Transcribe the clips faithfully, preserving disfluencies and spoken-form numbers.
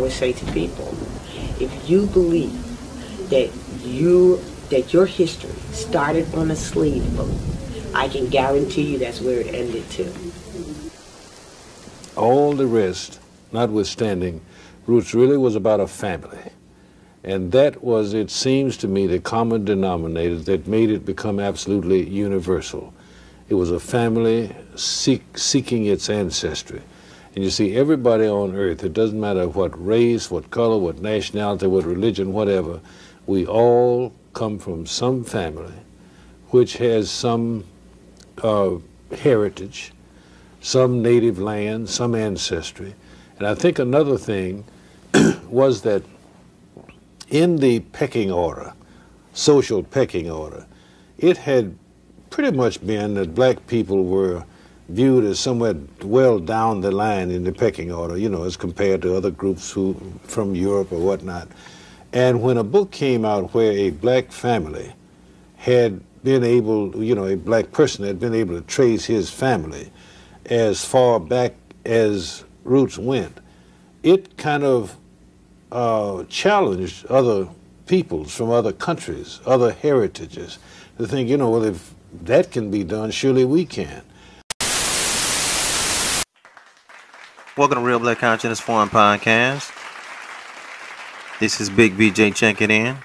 would say to people, if you believe that you that your history started on a slave boat, I can guarantee you that's where it ended too. All the rest, notwithstanding, Roots really was about a family. And that was, it seems to me, the common denominator that made it become absolutely universal. It was a family seek, seeking its ancestry. And you see, everybody on earth, it doesn't matter what race, what color, what nationality, what religion, whatever, we all come from some family which has some uh, heritage, some native land, some ancestry. And I think another thing was that in the pecking order, social pecking order, it had pretty much been that black people were viewed as somewhat well down the line in the pecking order, you know, as compared to other groups who from Europe or whatnot. And when a book came out where a black family had been able, you know, a black person had been able to trace his family as far back as Roots went, it kind of uh, challenged other peoples from other countries, other heritages, to think, you know, well, if that can be done, surely we can. Welcome to Real Black Consciousness Forum Podcast. This is Big B J checking in.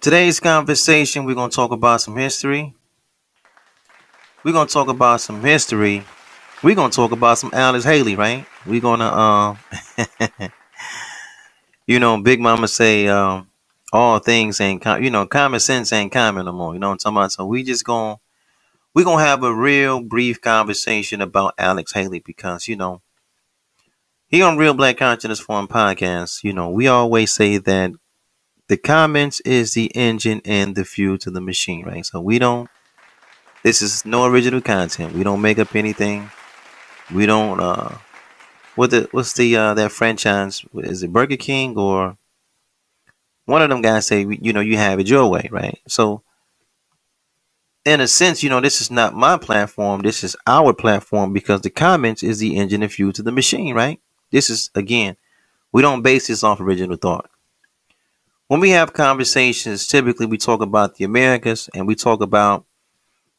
Today's conversation, we're going to talk about some history. We're going to talk about some history. We're going to talk about some Alex Haley, right? We're going to, um, you know, Big Mama say, um, all things ain't, com- you know, common sense ain't common no more. You know what I'm talking about? So we just going to, we're going to have a real brief conversation about Alex Haley because, you know, here on Real Black Consciousness Forum Podcast, you know, we always say that the comments is the engine and the fuel to the machine, right? So we don't, this is no original content. We don't make up anything. We don't, uh, what the, what's the, uh, that franchise? Is it Burger King or one of them guys say, you know, you have it your way, right? So, in a sense, you know, this is not my platform. This is our platform because the comments is the engine and fuel to the machine, right? This is, again, we don't base this off original thought. When we have conversations, typically we talk about the Americas and we talk about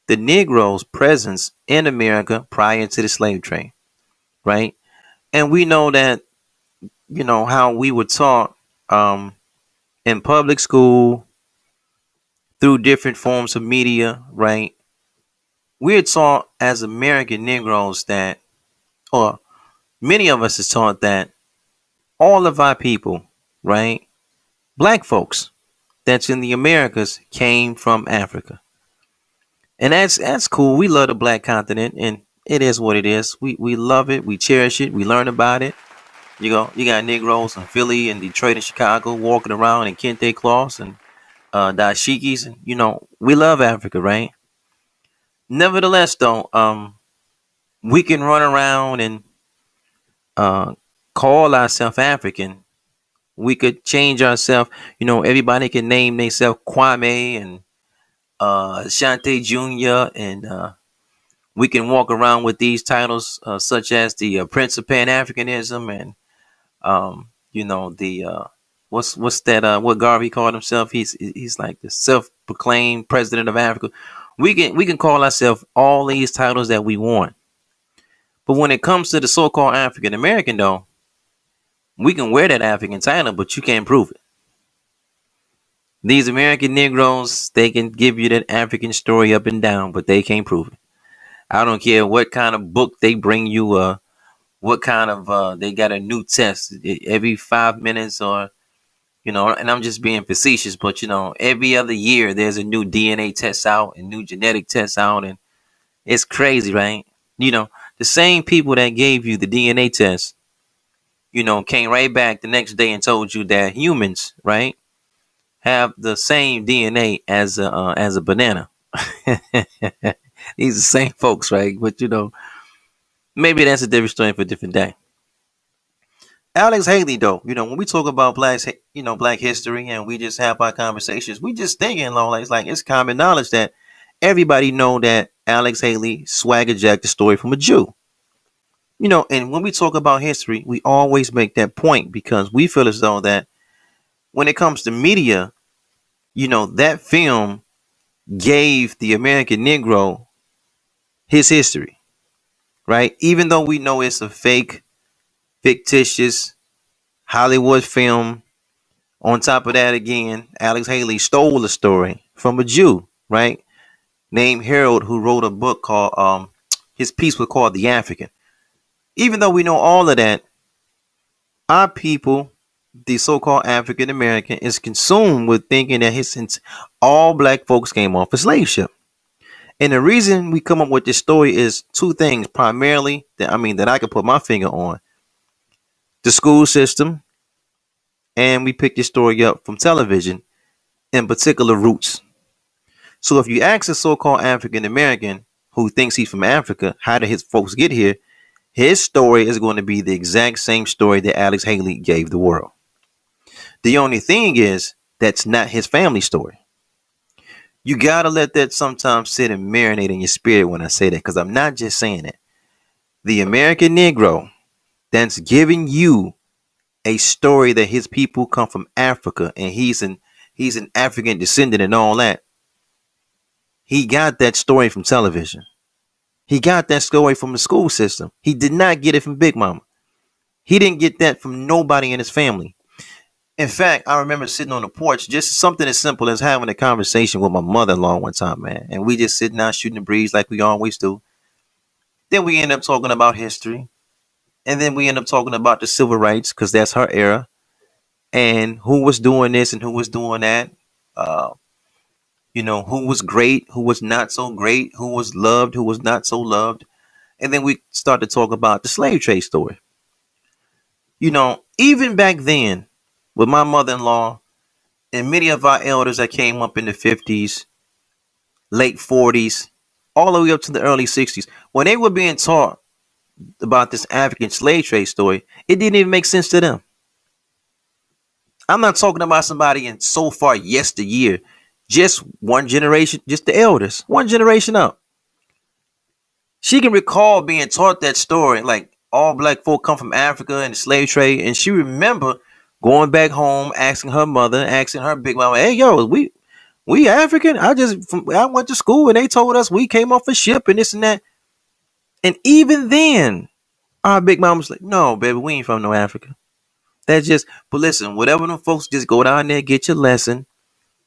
the Negro's presence in America prior to the slave trade, right? And we know that, you know, how we were taught um, in public school, through different forms of media, right? We're taught as American Negroes that, or many of us is taught that all of our people, right? Black folks that's in the Americas came from Africa. And that's that's cool. We love the black continent and it is what it is. We we love it. We cherish it. We learn about it. You go, you got Negroes in Philly and Detroit and Chicago walking around in kente cloths and Uh, dashikis, and you know, we love Africa, right? Nevertheless, though, um, we can run around and uh, call ourselves African. We could change ourselves. You know, everybody can name themselves Kwame and uh, Shante Junior And uh, we can walk around with these titles uh, such as the uh, Prince of Pan-Africanism and, um, you know, the... Uh, What's what's that? Uh, what Garvey called himself? He's he's like the self-proclaimed president of Africa. We can we can call ourselves all these titles that we want, but when it comes to the so-called African American, though, we can wear that African title, but you can't prove it. These American Negroes, they can give you that African story up and down, but they can't prove it. I don't care what kind of book they bring you. Uh, what kind of uh, they got a new test every five minutes or. You know, and I'm just being facetious, but, you know, every other year there's a new D N A test out and new genetic tests out. And it's crazy, right? You know, the same people that gave you the D N A test, you know, came right back the next day and told you that humans, right, have the same D N A as a, uh, as a banana. These are the same folks, right? But, you know, maybe that's a different story for a different day. Alex Haley, though, you know, when we talk about black, you know, black history and we just have our conversations, we just thinking, like, it's like it's common knowledge that everybody know that Alex Haley swagger jacked the story from a Jew. You know, and when we talk about history, we always make that point because we feel as though that when it comes to media, you know, that film gave the American Negro his history, right? Even though we know it's a fake, fictitious Hollywood film. On top of that, again, Alex Haley stole the story from a Jew, right? Named Harold, who wrote a book called, um, his piece was called The African. Even though we know all of that, our people, the so-called African American, is consumed with thinking that his, since all black folks came off of slave ship. And the reason we come up with this story is two things, primarily, that I mean, that I could put my finger on. The school system. And we picked this story up from television, in particular Roots. So if you ask a so-called African American who thinks he's from Africa, how did his folks get here? His story is going to be the exact same story that Alex Haley gave the world. The only thing is, that's not his family story. You got to let that sometimes sit and marinate in your spirit when I say that, because I'm not just saying it. The American Negro that's giving you a story that his people come from Africa and he's an he's an African descendant and all that. He got that story from television. He got that story from the school system. He did not get it from Big Mama. He didn't get that from nobody in his family. In fact, I remember sitting on the porch, just something as simple as having a conversation with my mother-in-law one time, man. And we just sitting out shooting the breeze like we always do. Then we end up talking about history. And then we end up talking about the civil rights because that's her era and who was doing this and who was doing that. Uh, you know, who was great, who was not so great, who was loved, who was not so loved. And then we start to talk about the slave trade story. You know, even back then with my mother-in-law and many of our elders that came up in the fifties, late forties, all the way up to the early sixties, when they were being taught about this African slave trade story, it didn't even make sense to them. I'm not talking about somebody in so far yesteryear, just one generation, just the elders, one generation up. She can recall being taught that story, like all black folk come from Africa and the slave trade, and she remember going back home, asking her mother, asking her big mama, "Hey, yo, we we African? I just I went to school and they told us we came off a ship and this and that." And even then, our big mama's like, "No, baby, we ain't from no Africa. That's just," but listen, whatever them folks, just go down there, get your lesson,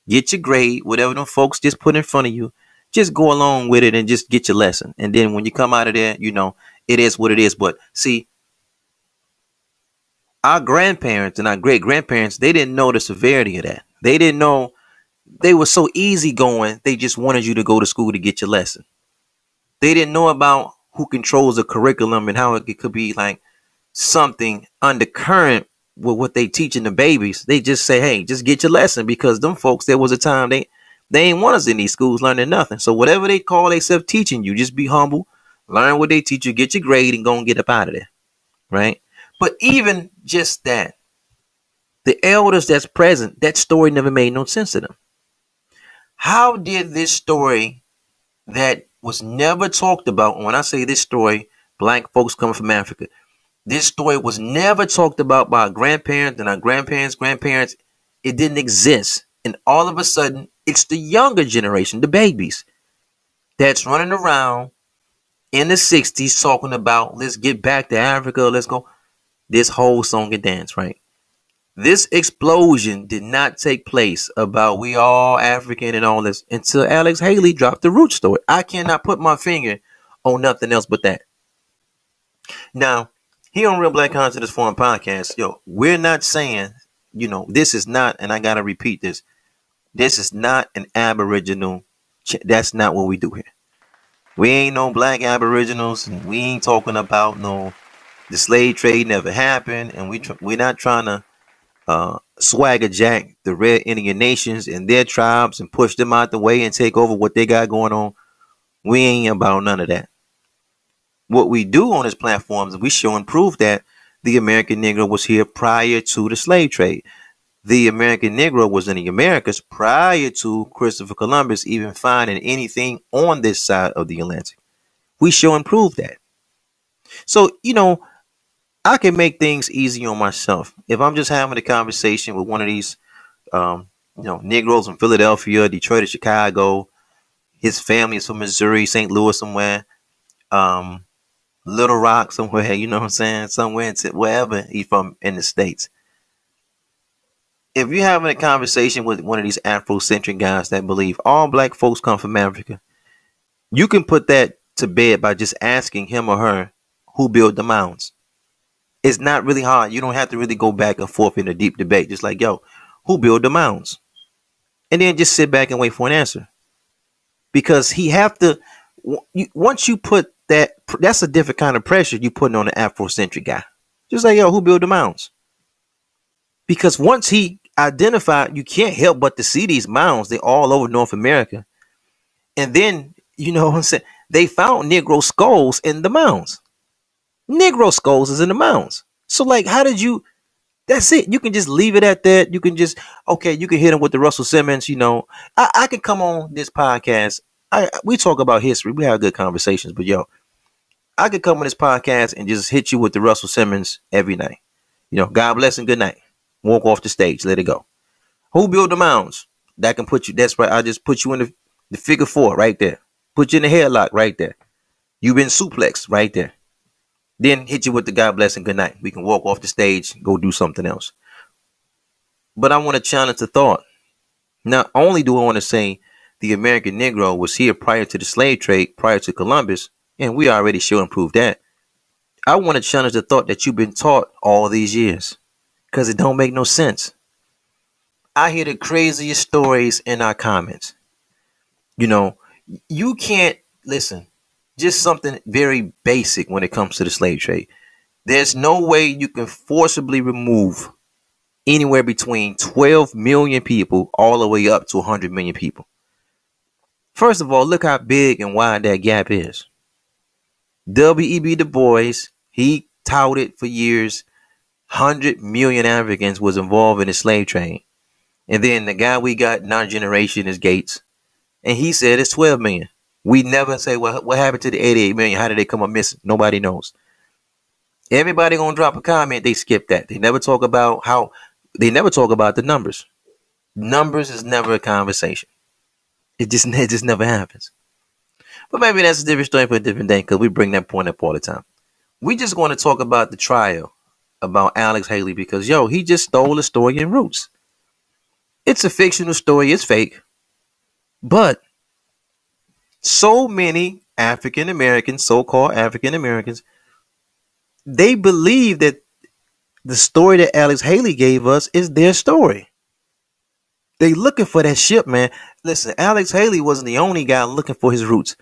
get your grade, whatever them folks just put in front of you, just go along with it and just get your lesson. And then when you come out of there, you know, it is what it is. But see, our grandparents and our great grandparents, they didn't know the severity of that. They didn't know, they were so easygoing. They just wanted you to go to school to get your lesson. They didn't know about who controls the curriculum and how it could be like something undercurrent with what they teaching the babies. They just say, "Hey, just get your lesson," because them folks, there was a time they, they ain't want us in these schools learning nothing. So whatever they call themselves teaching you, just be humble, learn what they teach you, get your grade and go and get up out of there. Right. But even just that, the elders that's present, that story never made no sense to them. How did this story that was never talked about, when I say this story, black folks coming from Africa, this story was never talked about by our grandparents and our grandparents' grandparents. It didn't exist. And all of a sudden, it's the younger generation, the babies, that's running around in the sixties talking about, "Let's get back to Africa. Let's go." This whole song and dance, right? This explosion did not take place about we all African and all this until Alex Haley dropped the Root story. I cannot put my finger on nothing else but that. Now, here on Real Black Consciousness Forum Podcast, yo, we're not saying, you know, this is not, and I got to repeat this, this is not an Aboriginal. That's not what we do here. We ain't no black Aboriginals. And we ain't talking about no, the slave trade never happened. And we tr- we're not trying to Uh, swagger jack the red Indian nations and their tribes and push them out the way and take over what they got going on. We ain't about none of that. What we do on this platform is we show and prove that the American Negro was here prior to the slave trade. The American Negro was in the Americas prior to Christopher Columbus even finding anything on this side of the Atlantic. We show and prove that. So, you know, I can make things easy on myself. If I'm just having a conversation with one of these, um, you know, Negroes from Philadelphia, Detroit, or Chicago, his family is from Missouri, Saint Louis, somewhere, um, Little Rock, somewhere, you know what I'm saying? Somewhere, in, wherever he's from in the States. If you're having a conversation with one of these Afrocentric guys that believe all black folks come from Africa, you can put that to bed by just asking him or her who built the mounds. It's not really hard. You don't have to really go back and forth in a deep debate. Just like, yo, who built the mounds? And then just sit back and wait for an answer. Because he have to, once you put that, that's a different kind of pressure you're putting on the Afrocentric guy. Just like, yo, who built the mounds? Because once he identified, you can't help but to see these mounds. They're all over North America. And then, you know what I'm saying? They found Negro skulls in the mounds. Negro skulls is in the mounds. So, like, how did you, that's it. You can just leave it at that. You can just, okay, you can hit him with the Russell Simmons, you know. I, I can come on this podcast. I, we talk about history. We have good conversations. But, yo, I could come on this podcast and just hit you with the Russell Simmons every night. You know, God bless and good night. Walk off the stage. Let it go. Who built the mounds? That can put you, that's right. I just put you in the, the figure four right there. Put you in the headlock right there. You've been suplexed right there. Then hit you with the God bless and good night. We can walk off the stage, go do something else. But I want to challenge the thought. Not only do I want to say the American Negro was here prior to the slave trade, prior to Columbus, and we already sure improved that. I want to challenge the thought that you've been taught all these years, because it don't make no sense. I hear the craziest stories in our comments. You know, you can't listen. Just something very basic when it comes to the slave trade. There's no way you can forcibly remove anywhere between twelve million people all the way up to one hundred million people. First of all, look how big and wide that gap is. W E B. Du Bois, he touted for years one hundred million Africans was involved in the slave trade. And then the guy we got in our generation is Gates. And he said it's twelve million. We never say, well, what happened to the eighty-eight million? How did they come up missing? Nobody knows. Everybody going to drop a comment. They skip that. They never talk about how they never talk about the numbers. Numbers is never a conversation. It just, it just never happens. But maybe that's a different story for a different day, because we bring that point up all the time. We just want to talk about the trial about Alex Haley, because, yo, he just stole a story in Roots. It's a fictional story. It's fake. But so many African-Americans, so-called African-Americans, they believe that the story that Alex Haley gave us is their story. They looking for that ship, man. Listen, Alex Haley wasn't the only guy looking for his roots.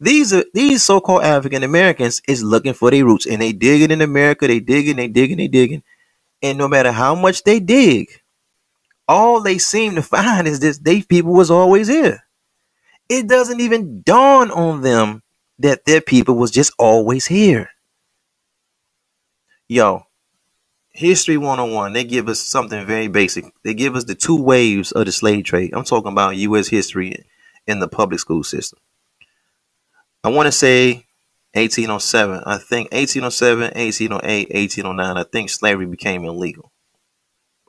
These are these so-called African-Americans is looking for their roots, and they digging in America. They digging, they digging, they digging. And no matter how much they dig, all they seem to find is this, they people was always here. It doesn't even dawn on them that their people was just always here. Yo, History one oh one, they give us something very basic. They give us the two waves of the slave trade. I'm talking about U S history in the public school system. I want to say eighteen oh seven. I think eighteen oh seven, eighteen oh eight, eighteen oh nine, I think slavery became illegal.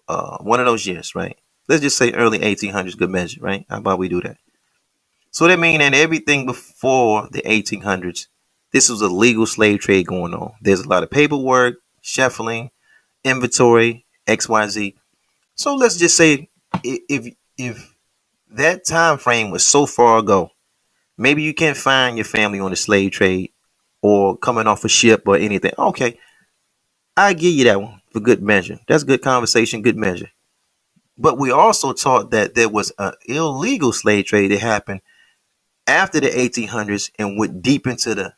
Uh, one of those years, right? Let's just say early eighteen hundreds, good measure, right? How about we do that? So that means that everything before the eighteen hundreds, this was a legal slave trade going on. There's a lot of paperwork, shuffling, inventory, X Y Z. So let's just say if if that time frame was so far ago, maybe you can't find your family on the slave trade or coming off a ship or anything. Okay, I give you that one for good measure. That's good conversation, good measure. But we also taught that there was an illegal slave trade that happened after the eighteen hundreds and went deep into the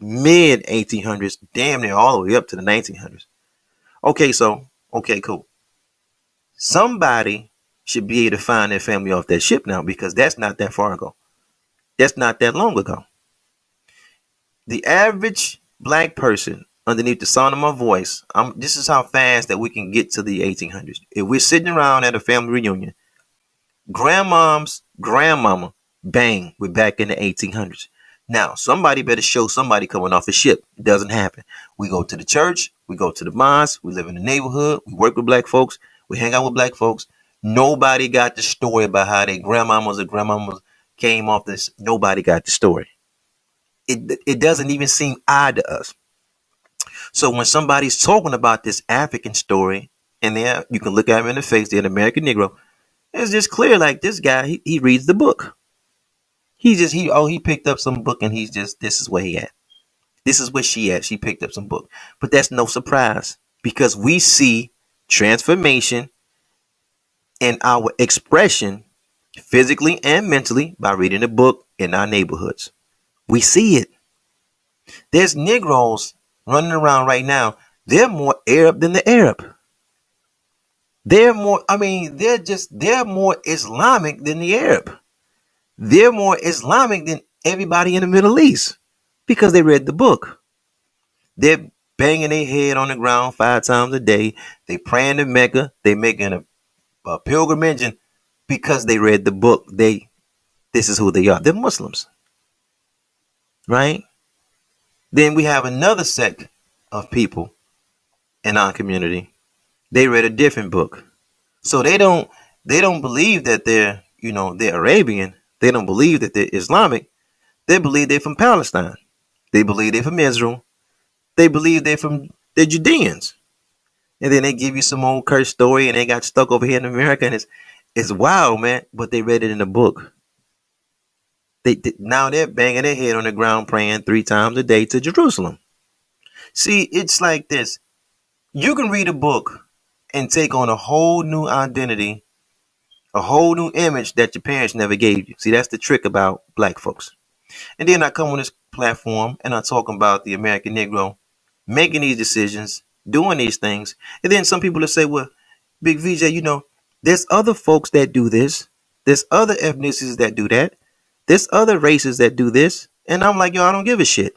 mid eighteen hundreds, damn near all the way up to the nineteen hundreds. Okay, so, okay, cool. Somebody should be able to find their family off that ship now, because that's not that far ago. That's not that long ago. The average black person underneath the sound of my voice, I'm, this is how fast that we can get to the eighteen hundreds. If we're sitting around at a family reunion, grandmom's grandmama, bang, we're back in the eighteen hundreds. Now, somebody better show somebody coming off a ship. It doesn't happen. We go to the church. We go to the mosque. We live in the neighborhood. We work with black folks. We hang out with black folks. Nobody got the story about how their grandmamas or grandmamas came off this. Nobody got the story. It, it doesn't even seem odd to us. So when somebody's talking about this African story, and there you can look at him in the face, they're an American Negro. It's just clear, like, this guy, he, he reads the book. He just, he, oh, he picked up some book and he's just, this is where he at. This is where she at. She picked up some book. But that's no surprise, because we see transformation in our expression physically and mentally by reading the book in our neighborhoods. We see it. There's Negroes running around right now. They're more Arab than the Arab. They're more, I mean, they're just, they're more Islamic than the Arab. They're more Islamic than everybody in the Middle East, because they read the book. They're banging their head on the ground five times a day. They praying to Mecca. They making a, a pilgrimage, and because they read the book, they, this is who they are. They're Muslims, right? Then we have another sect of people in our community. They read a different book. So they don't, they don't believe that they're, you know, they're Arabian. They don't believe that they're Islamic. They believe they're from Palestine. They believe they're from Israel. They believe they're from, they're Judeans. And then they give you some old cursed story, and they got stuck over here in America, and it's, it's wild, man. But they read it in the book. They, they now they're banging their head on the ground praying three times a day to Jerusalem. See, it's like this. You can read a book and take on a whole new identity, a whole new image that your parents never gave you. See, that's the trick about black folks. And then I come on this platform and I talk about the American Negro making these decisions, doing these things. And then some people will say, well, Big V J, you know, there's other folks that do this. There's other ethnicities that do that. There's other races that do this. And I'm like, yo, I don't give a shit.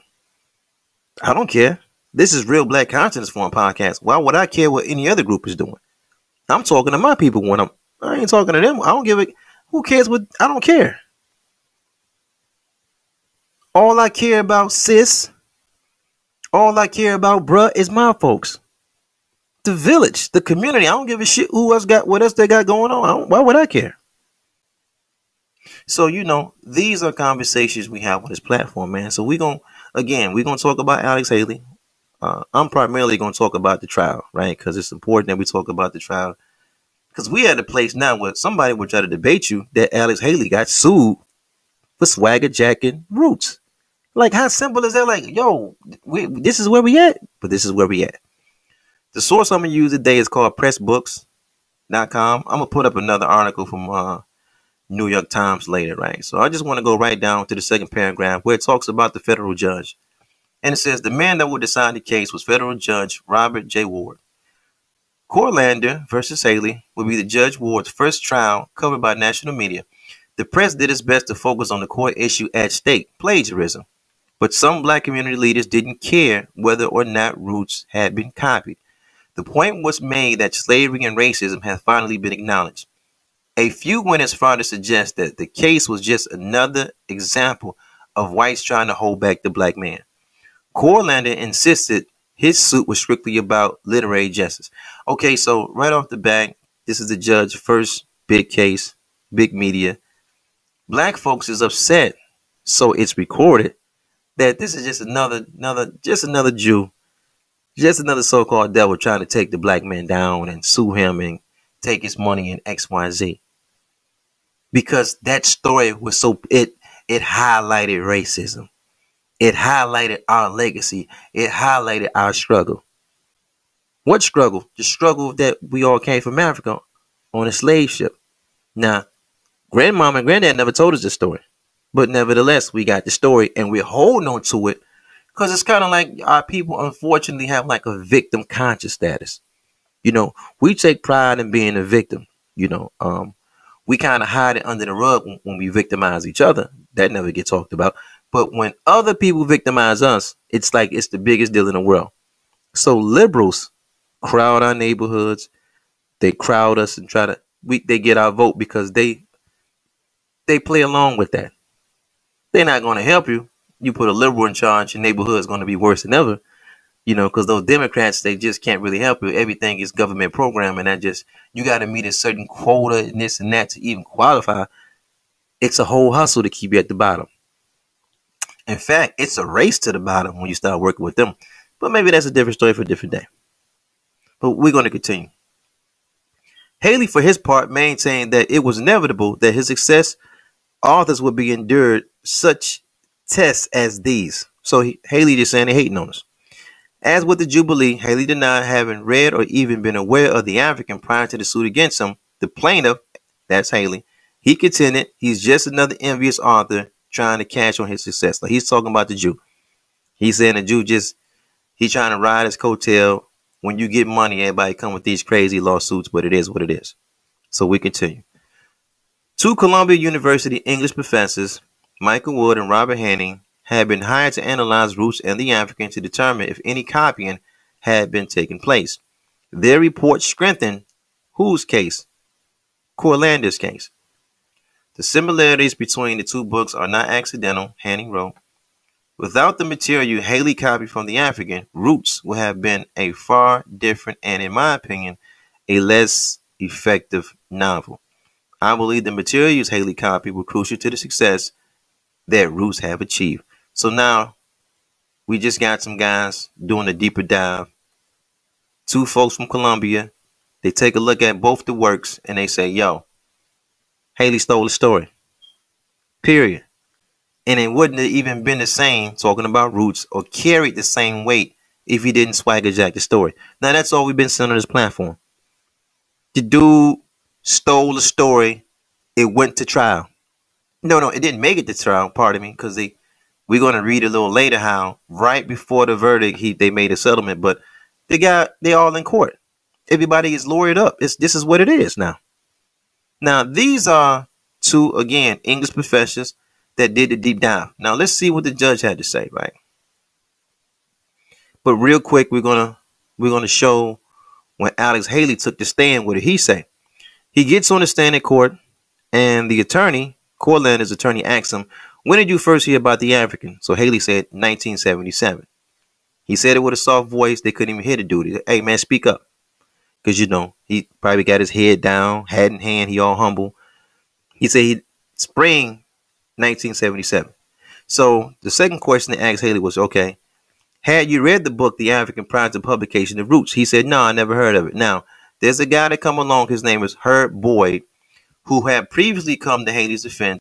I don't care. This is Real Black Consciousness Forum Podcast. Why would I care what any other group is doing? I'm talking to my people when I'm, I ain't talking to them. I don't give a, who cares what, I don't care. All I care about, sis, all I care about, bruh, is my folks. The village, the community. I don't give a shit who else got, what else they got going on. I don't, why would I care? So, you know, these are conversations we have on this platform, man. So we're going, again, we're going to talk about Alex Haley. Uh, I'm primarily going to talk about the trial, right? Because it's important that we talk about the trial, because we at a place now where somebody would try to debate you that Alex Haley got sued for swagger jacking Roots. Like, how simple is that? Like, yo, we, this is where we at, but this is where we at. The source I'm going to use today is called press books dot com. I'm going to put up another article from uh, New York Times later, right? So I just want to go right down to the second paragraph where it talks about the federal judge. And it says, the man that would decide the case was federal judge Robert J. Ward. Courlander versus Haley will be the Judge Ward's first trial covered by national media. The press did its best to focus on the core issue at stake, plagiarism. But some black community leaders didn't care whether or not Roots had been copied. The point was made that slavery and racism had finally been acknowledged. A few went as far to suggest that the case was just another example of whites trying to hold back the black man. Courlander insisted his suit was strictly about literary justice. Okay, so right off the bat, this is the judge's first big case, big media. Black folks is upset, so it's recorded, that this is just another, another, just another Jew, just another so-called devil trying to take the black man down and sue him and take his money and X, Y, Z. Because that story was so, it it highlighted racism. It highlighted our legacy. It highlighted our struggle. What struggle? The struggle that we all came from Africa on a slave ship. Now, grandmom and granddad never told us this story. But nevertheless, we got the story and we're holding on to it, because it's kind of like our people unfortunately have like a victim conscious status. You know, we take pride in being a victim. You know, um, we kind of hide it under the rug when, when we victimize each other. That never gets talked about. But when other people victimize us, it's like it's the biggest deal in the world. So liberals crowd our neighborhoods. They crowd us and try to, we, they get our vote because they, they play along with that. They're not going to help you. you put a liberal in charge, your neighborhood is going to be worse than ever, you know, because those Democrats, they just can't really help you. Everything is government program, and that just, you got to meet a certain quota and this and that to even qualify. It's a whole hustle to keep you at the bottom. In fact, it's a race to the bottom when you start working with them. But maybe that's a different story for a different day. But we're going to continue. Haley, for his part, maintained that it was inevitable that his success authors would be endured such tests as these. So he, Haley just saying they're hating on us. As with the Jubilee, Haley denied having read or even been aware of The African prior to the suit against him. The plaintiff, that's Haley, he contended he's just another envious author trying to cash on his success. Now, he's talking about the Jew. He's saying the Jew just, he's trying to ride his coattail. When you get money, everybody come with these crazy lawsuits, but it is what it is. So we continue. Two Columbia University English professors, Michael Wood and Robert Hanning, had been hired to analyze Roots and The African to determine if any copying had been taking place. Their report strengthened whose case? Courlander's case. The similarities between the two books are not accidental, Hanning wrote. Without the material Haley copied from The African, Roots would have been a far different and, in my opinion, a less effective novel. I believe the materials Haley copied were crucial to the success that Roots have achieved. So now we just got some guys doing a deeper dive. Two folks from Columbia. They take a look at both the works and they say, yo, Haley stole the story. Period. And it wouldn't have even been the same, talking about Roots, or carried the same weight if he didn't swagger jack the story. Now, that's all we've been saying on this platform. The dude stole the story. It went to trial. No, no, it didn't make it to trial, pardon me, because they, we're going to read a little later how right before the verdict, he they made a settlement. But they got, they all in court. Everybody is lawyered up. It's, this is what it is now. Now, these are two, again, English professors that did the deep dive. Now let's see what the judge had to say, right? But real quick, we're gonna we're gonna show when Alex Haley took the stand. What did he say? He gets on the stand in court, and the attorney, Courlander's attorney, asks him, "When did you first hear about The African?" So Haley said, nineteen seventy-seven. He said it with a soft voice; they couldn't even hear the dude. He said, "Hey man, speak up," because you know he probably got his head down, hat in hand, he all humble. He said he spring. nineteen seventy-seven. So the second question they asked Haley was, okay, had you read the book The African prior to publication of Roots? He said, no, I never heard of it. Now, there's a guy that come along, his name is Herb Boyd, who had previously come to Haley's defense,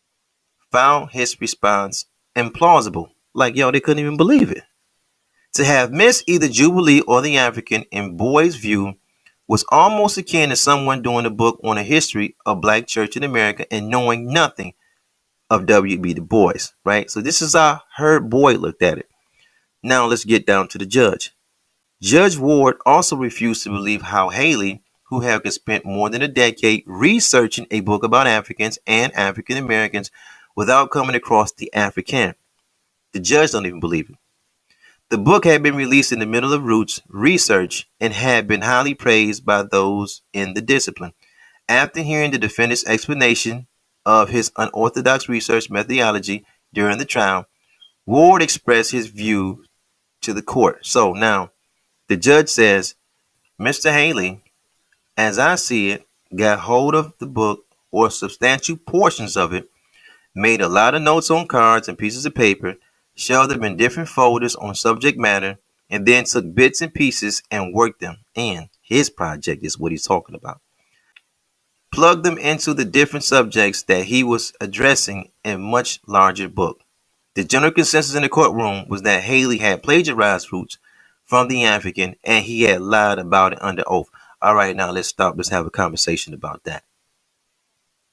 found his response implausible. Like, yo, they couldn't even believe it. To have missed either Jubilee or The African, in Boyd's view, was almost akin to someone doing a book on a history of black church in America and knowing nothing of W E B. Du Bois, right? So this is how Herb Boyd looked at it. Now let's get down to the judge. Judge Ward also refused to believe how Haley, who had spent more than a decade researching a book about Africans and African Americans without coming across The African. The judge don't even believe it. The book had been released in the middle of Roots research and had been highly praised by those in the discipline. After hearing the defendant's explanation of his unorthodox research methodology during the trial, Ward expressed his view to the court. So now the judge says, Mister Haley, as I see it, got hold of the book or substantial portions of it, made a lot of notes on cards and pieces of paper, shoved them in different folders on subject matter, and then took bits and pieces and worked them in. His project is what he's talking about. Plug them into the different subjects that he was addressing in a much larger book. The general consensus in the courtroom was that Haley had plagiarized Roots from The African and he had lied about it under oath. All right, now let's stop. Let's have a conversation about that.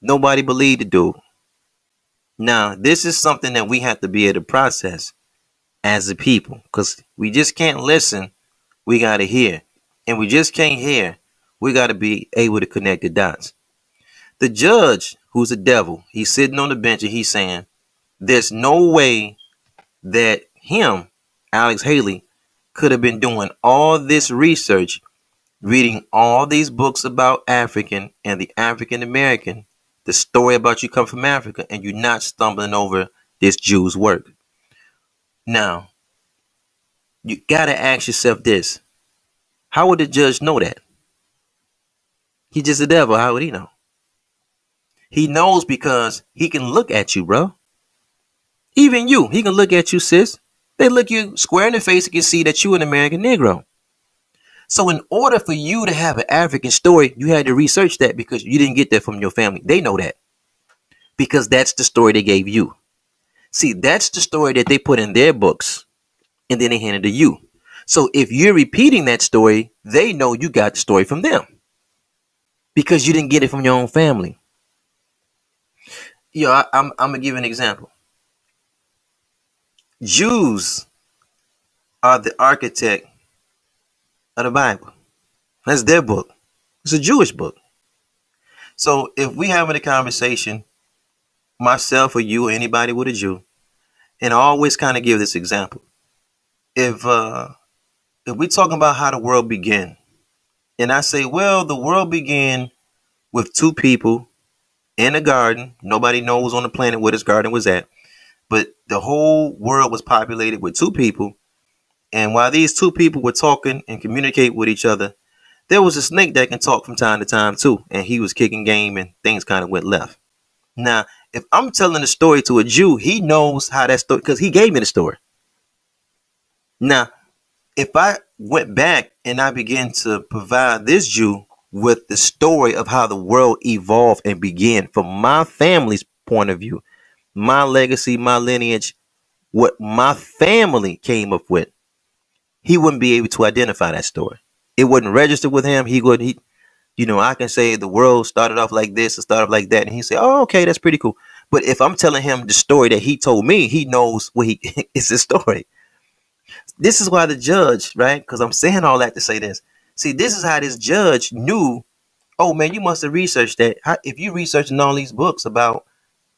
Nobody believed the dude. Now, this is something that we have to be able to process as a people, because we just can't listen. We got to hear, and we just can't hear. We got to be able to connect the dots. The judge, who's a devil, he's sitting on the bench and he's saying, there's no way that him, Alex Haley, could have been doing all this research, reading all these books about African and The African American, the story about you come from Africa, and you're not stumbling over this Jew's work. Now, you got to ask yourself this. How would the judge know that? He just a devil. How would he know? He knows because he can look at you, bro. Even you. He can look at you, sis. They look you square in the face and can see that you an American Negro. So in order for you to have an African story, you had to research that because you didn't get that from your family. They know that because that's the story they gave you. See, that's the story that they put in their books and then they handed to you. So if you're repeating that story, they know you got the story from them because you didn't get it from your own family. Yo, I, I'm, I'm going to give an example. Jews are the architect of the Bible. That's their book. It's a Jewish book. So if we having a conversation, myself or you or anybody with a Jew, and I always kind of give this example. If uh, if we're talking about how the world began, and I say, well, the world began with two people in a garden. Nobody knows on the planet where this garden was at. But the whole world was populated with two people. And while these two people were talking and communicate with each other, there was a snake that can talk from time to time, too. And he was kicking game and things kind of went left. Now, if I'm telling the story to a Jew, he knows how that story because he gave me the story. Now, if I went back and I began to provide this Jew with the story of how the world evolved and began from my family's point of view, my legacy, my lineage, what my family came up with, he wouldn't be able to identify that story. It wouldn't register with him. He wouldn't, he, you know, I can say the world started off like this and started off like that. And he say, oh, okay, that's pretty cool. But if I'm telling him the story that he told me, he knows what he is the story. This is why the judge, right? Because I'm saying all that to say this. See, this is how this judge knew, oh, man, you must have researched that. How, if you're researching all these books about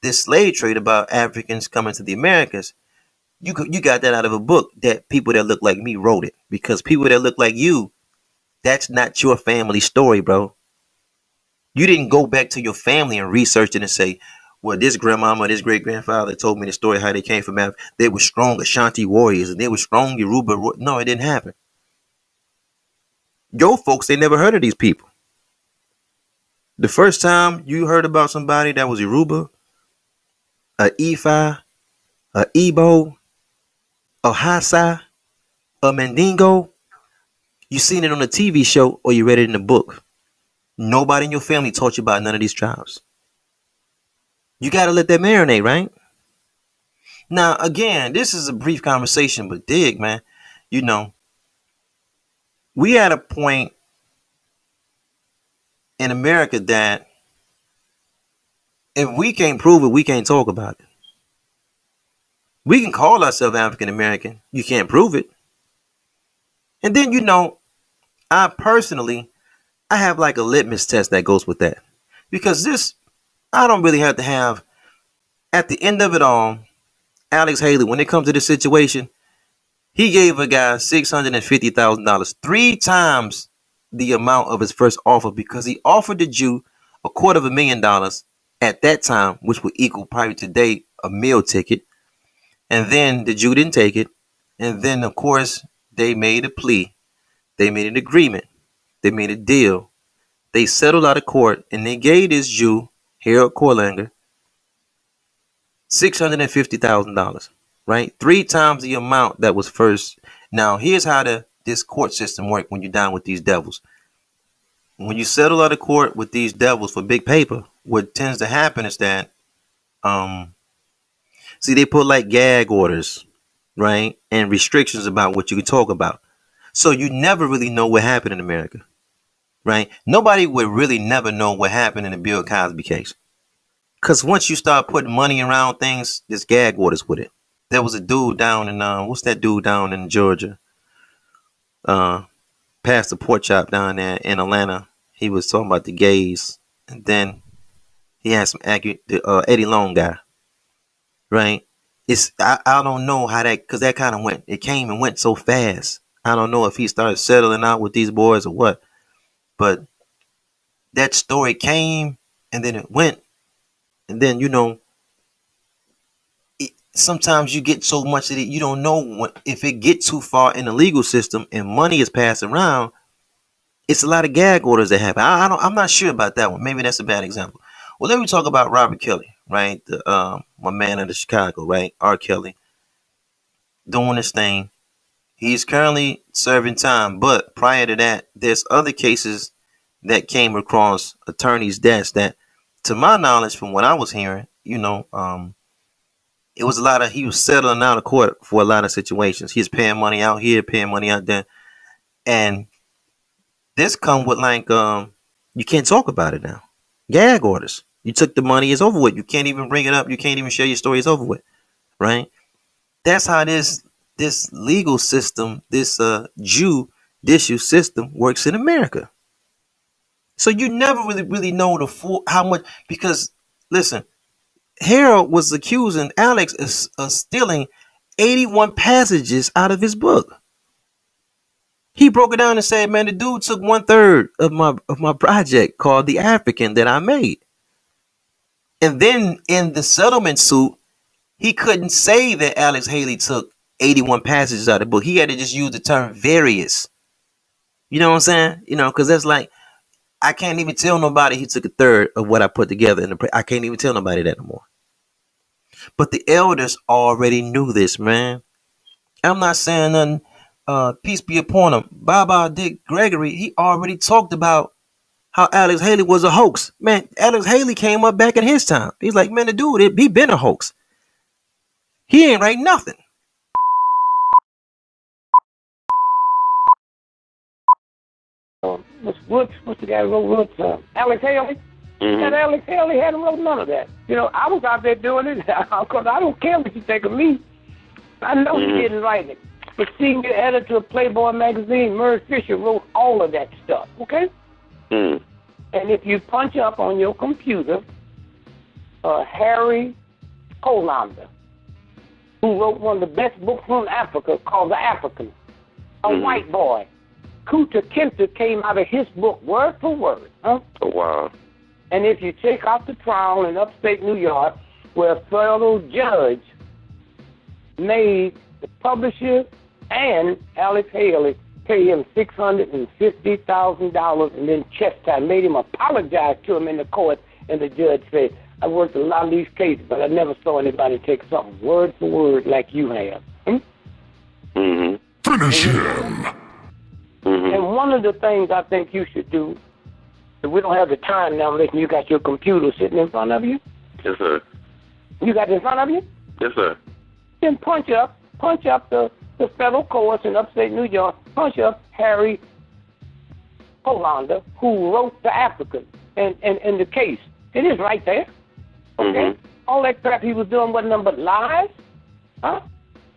this slave trade, about Africans coming to the Americas, you you got that out of a book that people that look like me wrote it, because people that look like you, that's not your family story, bro. You didn't go back to your family and research it and say, well, this grandmama, this great grandfather told me the story, how they came from Africa. They were strong Ashanti warriors and they were strong Yoruba. No, it didn't happen. Your folks, they never heard of these people. The first time you heard about somebody that was Yoruba, a Ifa, a Igbo, a Hausa, a Mandingo, you seen it on a T V show or you read it in a book. Nobody in your family taught you about none of these tribes. You got to let that marinate, right? Now, again, this is a brief conversation, but dig, man, you know, we at a point in America that if we can't prove it, we can't talk about it. We can call ourselves African American. You can't prove it. And then, you know, I personally, I have like a litmus test that goes with that, because this, I don't really have to have, at the end of it all, Alex Haley, when it comes to this situation, he gave a guy six hundred fifty thousand dollars, three times the amount of his first offer, because he offered the Jew a quarter of a million dollars at that time, which would equal probably today a meal ticket. And then the Jew didn't take it. And then, of course, they made a plea. They made an agreement. They made a deal. They settled out of court and they gave this Jew, Harold Courlander, six hundred fifty thousand dollars, right? Three times the amount that was first. Now, here's how the, this court system works when you're down with these devils. When you settle out of court with these devils for big paper, what tends to happen is that, um, see, they put like gag orders, right? And restrictions about what you can talk about. So you never really know what happened in America. Right. Nobody would really never know what happened in the Bill Cosby case, because once you start putting money around things, there's gag orders with it. There was a dude down in uh, what's that dude down in Georgia? Uh, past the pork chop down there in Atlanta. He was talking about the gays. And then he had some accurate uh, Eddie Long guy. Right. It's I, I don't know how that, because that kind of went. It came and went so fast. I don't know if he started settling out with these boys or what. But that story came and then it went. And then, you know, it, sometimes you get so much that you don't know what, if it gets too far in the legal system and money is passed around, it's a lot of gag orders that happen. I, I don't, I'm not sure about that one. Maybe that's a bad example. Well, let me talk about Robert Kelly, right? The, um, my man out of Chicago, right? R. Kelly doing his thing. He's currently serving time, but prior to that, there's other cases that came across attorneys' desks that, to my knowledge, from what I was hearing, you know, um, it was a lot of, he was settling out of court for a lot of situations. He's paying money out here, paying money out there. And this come with like, um, you can't talk about it now. Gag orders. You took the money, it's over with. You can't even bring it up. You can't even share your story. It's over with, right? That's how this this legal system, this uh, judicial system works in America. So you never really, really know the full, how much, because listen, Harold was accusing Alex of, of stealing eighty-one passages out of his book. He broke it down and said, man, the dude took one third of my, of my project called The African that I made. And then in the settlement suit, he couldn't say that Alex Haley took eighty-one passages out of the book. He had to just use the term various. You know what I'm saying? You know, because that's like, I can't even tell nobody he took a third of what I put together in the, I can't even tell nobody that anymore. But the elders already knew this, man. I'm not saying nothing. Uh, peace be upon him. Baba Dick Gregory, he already talked about how Alex Haley was a hoax. Man, Alex Haley came up back in his time. He's like, man, the dude, it, he been a hoax. He ain't write nothing. What's Roots? What's the guy who wrote Roots? Uh, Alex Haley? Mm-hmm. And Alex Haley hadn't wrote none of that. You know, I was out there doing it. Because I don't care what you think of me. I know mm-hmm. he didn't write it. The senior editor of Playboy magazine, Murray Fisher, wrote all of that stuff, okay? Mm. And if you punch up on your computer, uh, Harold Courlander, who wrote one of the best books from Africa called The African, a mm. white boy, Kunta Kinte came out of his book word for word, huh? Oh, wow. And if you check out the trial in upstate New York, where a federal judge made the publisher and Alex Haley paid him six hundred fifty thousand dollars and then chastised, made him apologize to him in the court, and the judge said, I worked a lot of these cases, but I never saw anybody take something word for word like you have. Hmm? Mm-hmm. Finish and him. Mm-hmm. And one of the things I think you should do, and we don't have the time now, listen, you got your computer sitting in front of you? Yes, sir. You got it in front of you? Yes, sir. Then punch up, punch up the The federal courts in upstate New York, punch up Harold Courlander, who wrote The African and, and, and the case. It is right there. Okay? Mm-hmm. All that crap he was doing wasn't nothing but lies. Huh?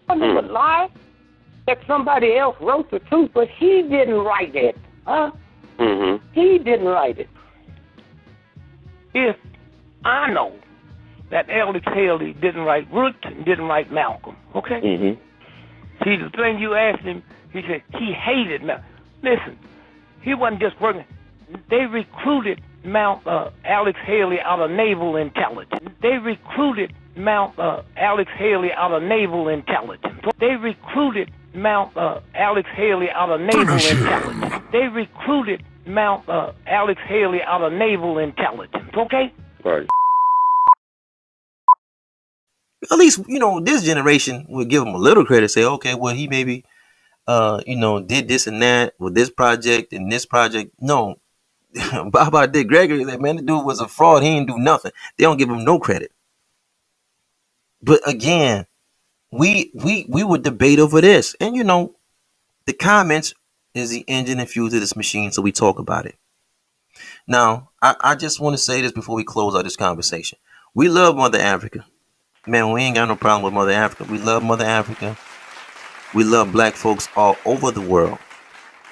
Wasn't nothing but lies. That somebody else wrote the truth, but he didn't write it. Huh? Mm-hmm. He didn't write it. If I know that Alex Haley didn't write Roots and didn't write Malcolm, okay? Mm-hmm. See, the thing you asked him, he said he hated Malcolm. Listen, he wasn't just working. They recruited Mount, uh, Alex Haley out of Naval Intelligence. They recruited Mount, uh, Alex Haley out of Naval Intelligence. They recruited Mount, uh, Alex Haley out of Naval Intelligence. They recruited Mount, uh, Alex Haley out of Naval Intelligence, okay? Right. At least, you know, this generation would give him a little credit, say, okay, well, he maybe, uh, you know, did this and that with this project and this project. No, Baba Dick Gregory, that man, the dude was a fraud. He didn't do nothing. They don't give him no credit. But again, we we we would debate over this. And, you know, the comments is the engine and fuel to this machine, so we talk about it. Now, I, I just want to say this before we close out this conversation. We love Mother Africa. Man, we ain't got no problem with Mother Africa. We love Mother Africa. We love black folks all over the world,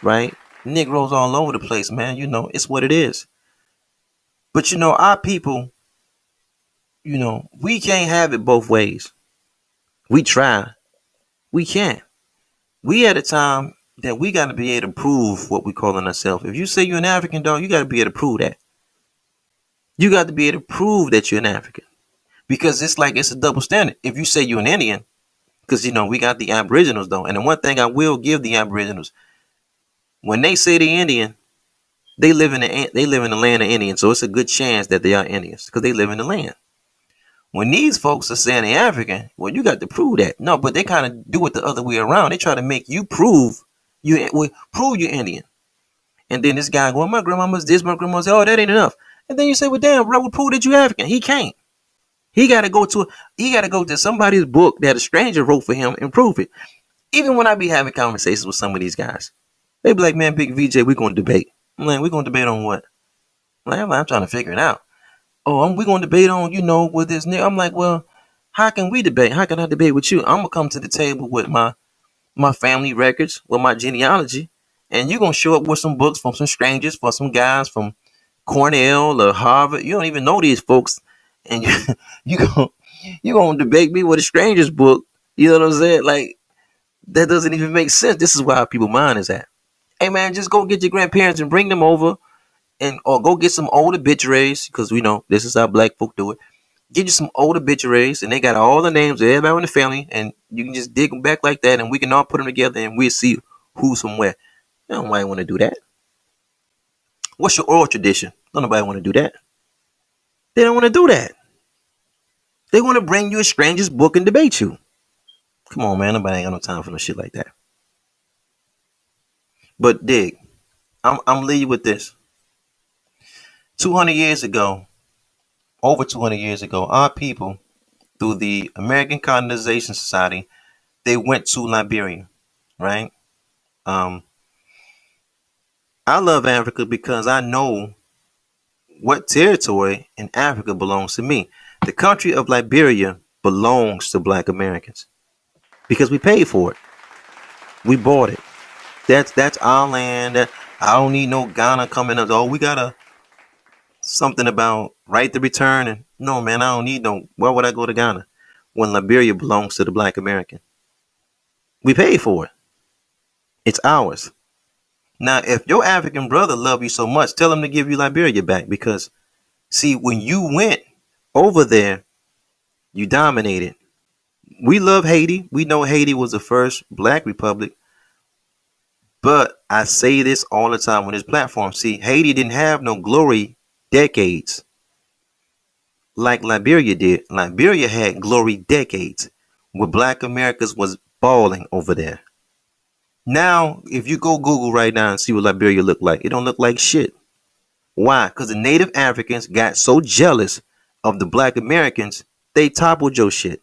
right? Negroes all over the place, man. You know, it's what it is. But, you know, our people, you know, we can't have it both ways. We try. We can't. We at a time that we got to be able to prove what we're calling ourselves. If you say you're an African, dog, you got to be able to prove that. You got to be able to prove that you're an African. because it's like it's a double standard. If you say you're an Indian, because, you know, we got the Aboriginals, though. And the one thing I will give the Aboriginals, when they say the Indian, they live in the they live in the land of Indians. So it's a good chance that they are Indians because they live in the land. When these folks are saying they're African, well, you got to prove that. No, but they kind of do it the other way around. They try to make you prove you well, prove you're Indian. And then this guy, well, my grandmama's this, my grandma's oh, that ain't enough. And then you say, well, damn, bro, we'll prove that you're African. He can't. He got to go to he got to go to somebody's book that a stranger wrote for him and prove it. Even when I be having conversations with some of these guys, they be like, man, Big V J, we're going to debate. I'm like, we're going to debate on what? I'm like, I'm, I'm trying to figure it out. Oh, I'm, we're going to debate on, you know, with this nigga. I'm like, well, how can we debate? How can I debate with you? I'm going to come to the table with my my family records, with my genealogy. And you're going to show up with some books from some strangers, from some guys from Cornell or Harvard. You don't even know these folks. And you're you going you gonna to debate me with a stranger's book. You know what I'm saying? Like, that doesn't even make sense. This is where our people's mind is at. Hey, man, just go get your grandparents and bring them over. And or go get some old obituaries, because we know this is how black folk do it. Get you some old obituaries, and they got all the names of everybody in the family, and you can just dig them back like that, and we can all put them together, and we'll see who's from where. Nobody want to do that. What's your oral tradition? Nobody want to do that. They don't want to do that. They want to bring you a stranger's book and debate you. Come on, man. Nobody ain't got no time for no shit like that. But dig, I'm I'm leaving with this. two hundred years ago, over two hundred years ago, our people, through the American Colonization Society, they went to Liberia, right? Um, I love Africa because I know what territory in Africa belongs to me. The country of Liberia belongs to black Americans because we paid for it. We bought it. That's that's our land. I don't need no Ghana coming up. Oh, we got a something about right to return. And no, man, I don't need no. Why would I go to Ghana when Liberia belongs to the black American? We paid for it. It's ours. Now, if your African brother loves you so much, tell him to give you Liberia back. Because, see, when you went over there, you dominated. We love Haiti. We know Haiti was the first black republic. But I say this all the time on this platform. See, Haiti didn't have no glory decades like Liberia did. Liberia had glory decades where black Americans was balling over there. Now, if you go Google right now and see what Liberia looked like, it don't look like shit. Why? Because the native Africans got so jealous of the black Americans, they toppled your shit.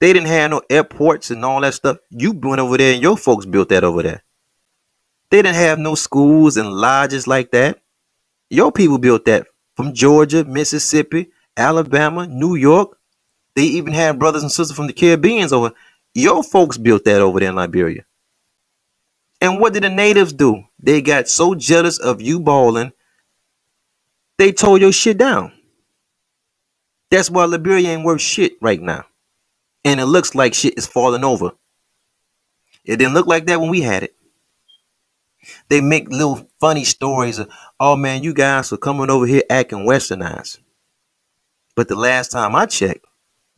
They didn't have no airports and all that stuff. You went over there and your folks built that over there. They didn't have no schools and lodges like that. Your people built that from Georgia, Mississippi, Alabama, New York. They even had brothers and sisters from the Caribbeans over. Your folks built that over there in Liberia. And what did the natives do? They got so jealous of you balling, they tore your shit down. That's why Liberia ain't worth shit right now. And it looks like shit is falling over. It didn't look like that when we had it. They make little funny stories of, oh, man, you guys are coming over here acting westernized. But the last time I checked,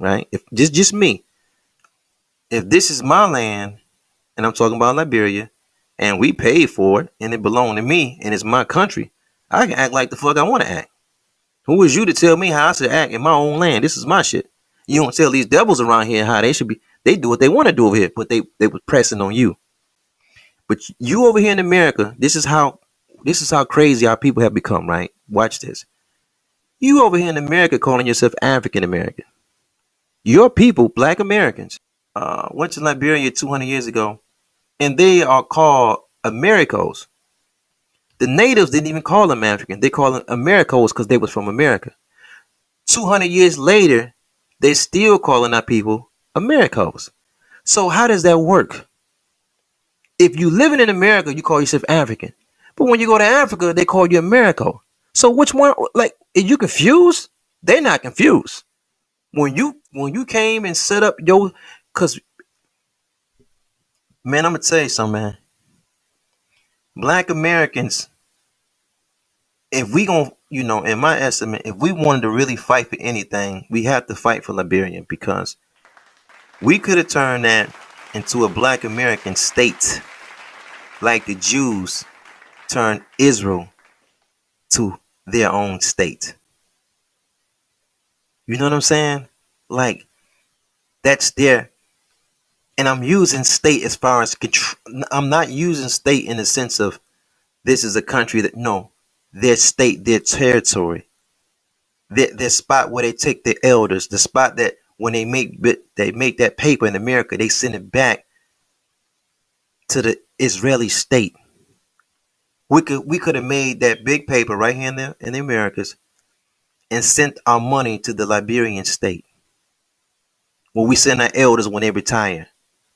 right, if just, just me, if this is my land, and I'm talking about Liberia, and we paid for it, and it belonged to me, and it's my country, I can act like the fuck I want to act. Who is you to tell me how I should act in my own land? This is my shit. You don't tell these devils around here how they should be. They do what they want to do over here, but they, they were pressing on you. But you over here in America, this is how this is how crazy our people have become, right? Watch this. You over here in America calling yourself African American. Your people, black Americans, uh, went to Liberia two hundred years ago, and they are called Americos. The natives didn't even call them African. They call them Americos because they was from America. two hundred years later, they're still calling our people Americos. So how does that work? If you living in America, you call yourself African. But when you go to Africa, they call you Americo. So which one, like, are you confused? They're not confused. When you when you came and set up your, because, man, I'm going to tell you something, man. Black Americans, if we going to you know, in my estimate, if we wanted to really fight for anything, we have to fight for Liberia, because we could have turned that into a black American state, like the Jews turned Israel to their own state. You know what I'm saying? Like, that's their, and I'm using state as far as, I'm not using state in the sense of this is a country that, no, their state, their territory, their, their spot where they take their elders, the spot that when they make they make that paper in America, they send it back to the Israeli state. We could we could have made that big paper right here in the, in the Americas and sent our money to the Liberian state. Well, we send our elders when they retire,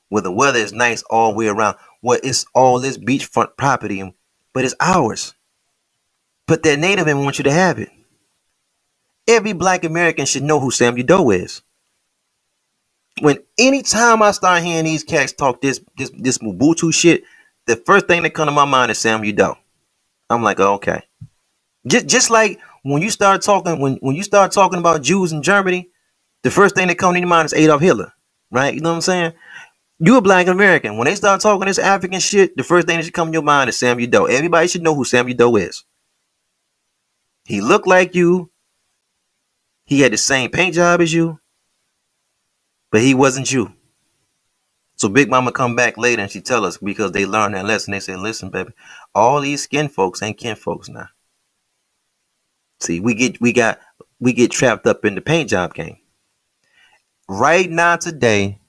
where the weather is nice all the way around. Well, it's all this beachfront property, but it's ours. But that Native man wants you to have it. Every black American should know who Sam Doe is. When any time I start hearing these cats talk this this this Mobutu shit, the first thing that comes to my mind is Sam Doe. I'm like, oh, okay. Just just like when you start talking when when you start talking about Jews in Germany, the first thing that comes to your mind is Adolf Hitler, right? You know what I'm saying? You a black American. When they start talking this African shit, the first thing that should come to your mind is Sam Doe. Everybody should know who Sam Doe is. He looked like you. He had the same paint job as you, but he wasn't you. So Big Mama come back later and she tell us, because they learned that lesson. They say, listen, baby, all these skin folks ain't kin folks now. See, we get we got we get trapped up in the paint job game. Right now today,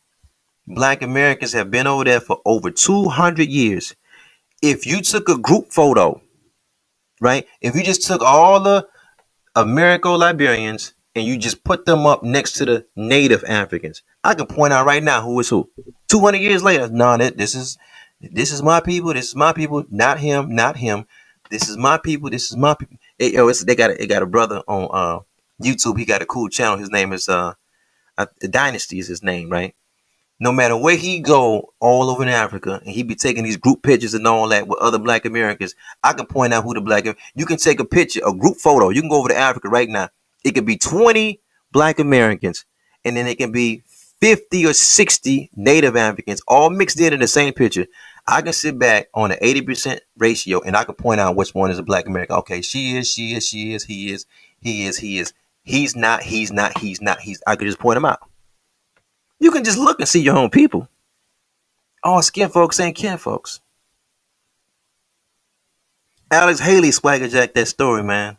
black Americans have been over there for over two hundred years. If you took a group photo, right? If you just took all the Americo Liberians and you just put them up next to the Native Africans, I can point out right now who is who. two hundred years later, no, nah, this is this is my people. This is my people. Not him. Not him. This is my people. This is my people. It, yo, it's, they got a, it got a brother on uh, YouTube. He got a cool channel. His name is uh, uh, Dynasty is his name, right? No matter where he go, all over in Africa, and he be taking these group pictures and all that with other black Americans, I can point out who the black, you can take a picture, a group photo. You can go over to Africa right now. It could be twenty black Americans, and then it can be fifty or sixty Native Africans, all mixed in in the same picture. I can sit back on an eighty percent ratio, and I can point out which one is a black American. Okay, she is, she is, she is, he is, he is, he is, he's not, he's not, he's not, he's, I could just point them out. You can just look and see your own people. All skin folks ain't kin folks. Alex Haley swagger jacked that story, man.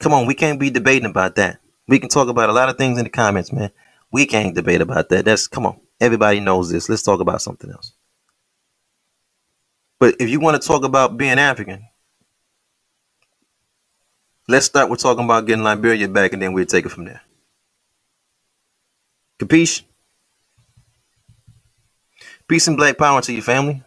Come on, we can't be debating about that. We can talk about a lot of things in the comments, man. We can't debate about that. That's, come on. Everybody knows this. Let's talk about something else. But if you want to talk about being African, let's start with talking about getting Liberia back, and then we'll take it from there. Capiche? Peace and black power to your family.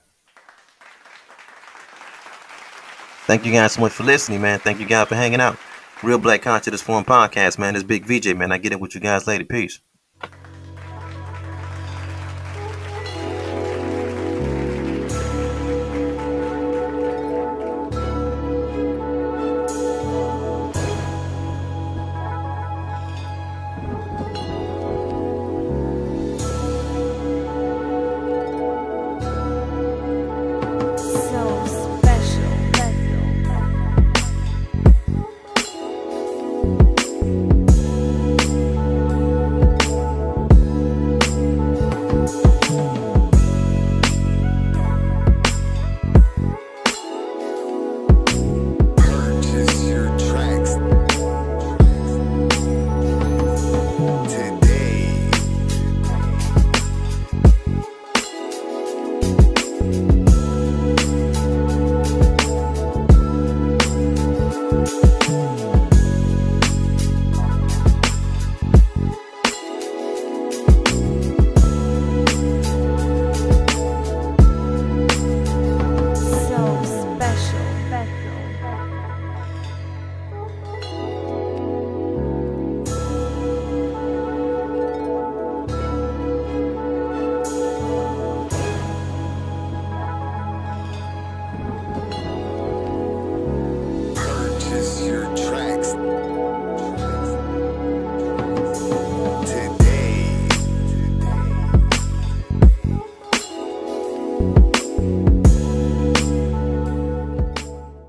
Thank you guys so much for listening, man. Thank you guys for hanging out. Real Black Consciousness Forum Podcast, man. It's Big V J, man. I get it with you guys later. Peace. is your track.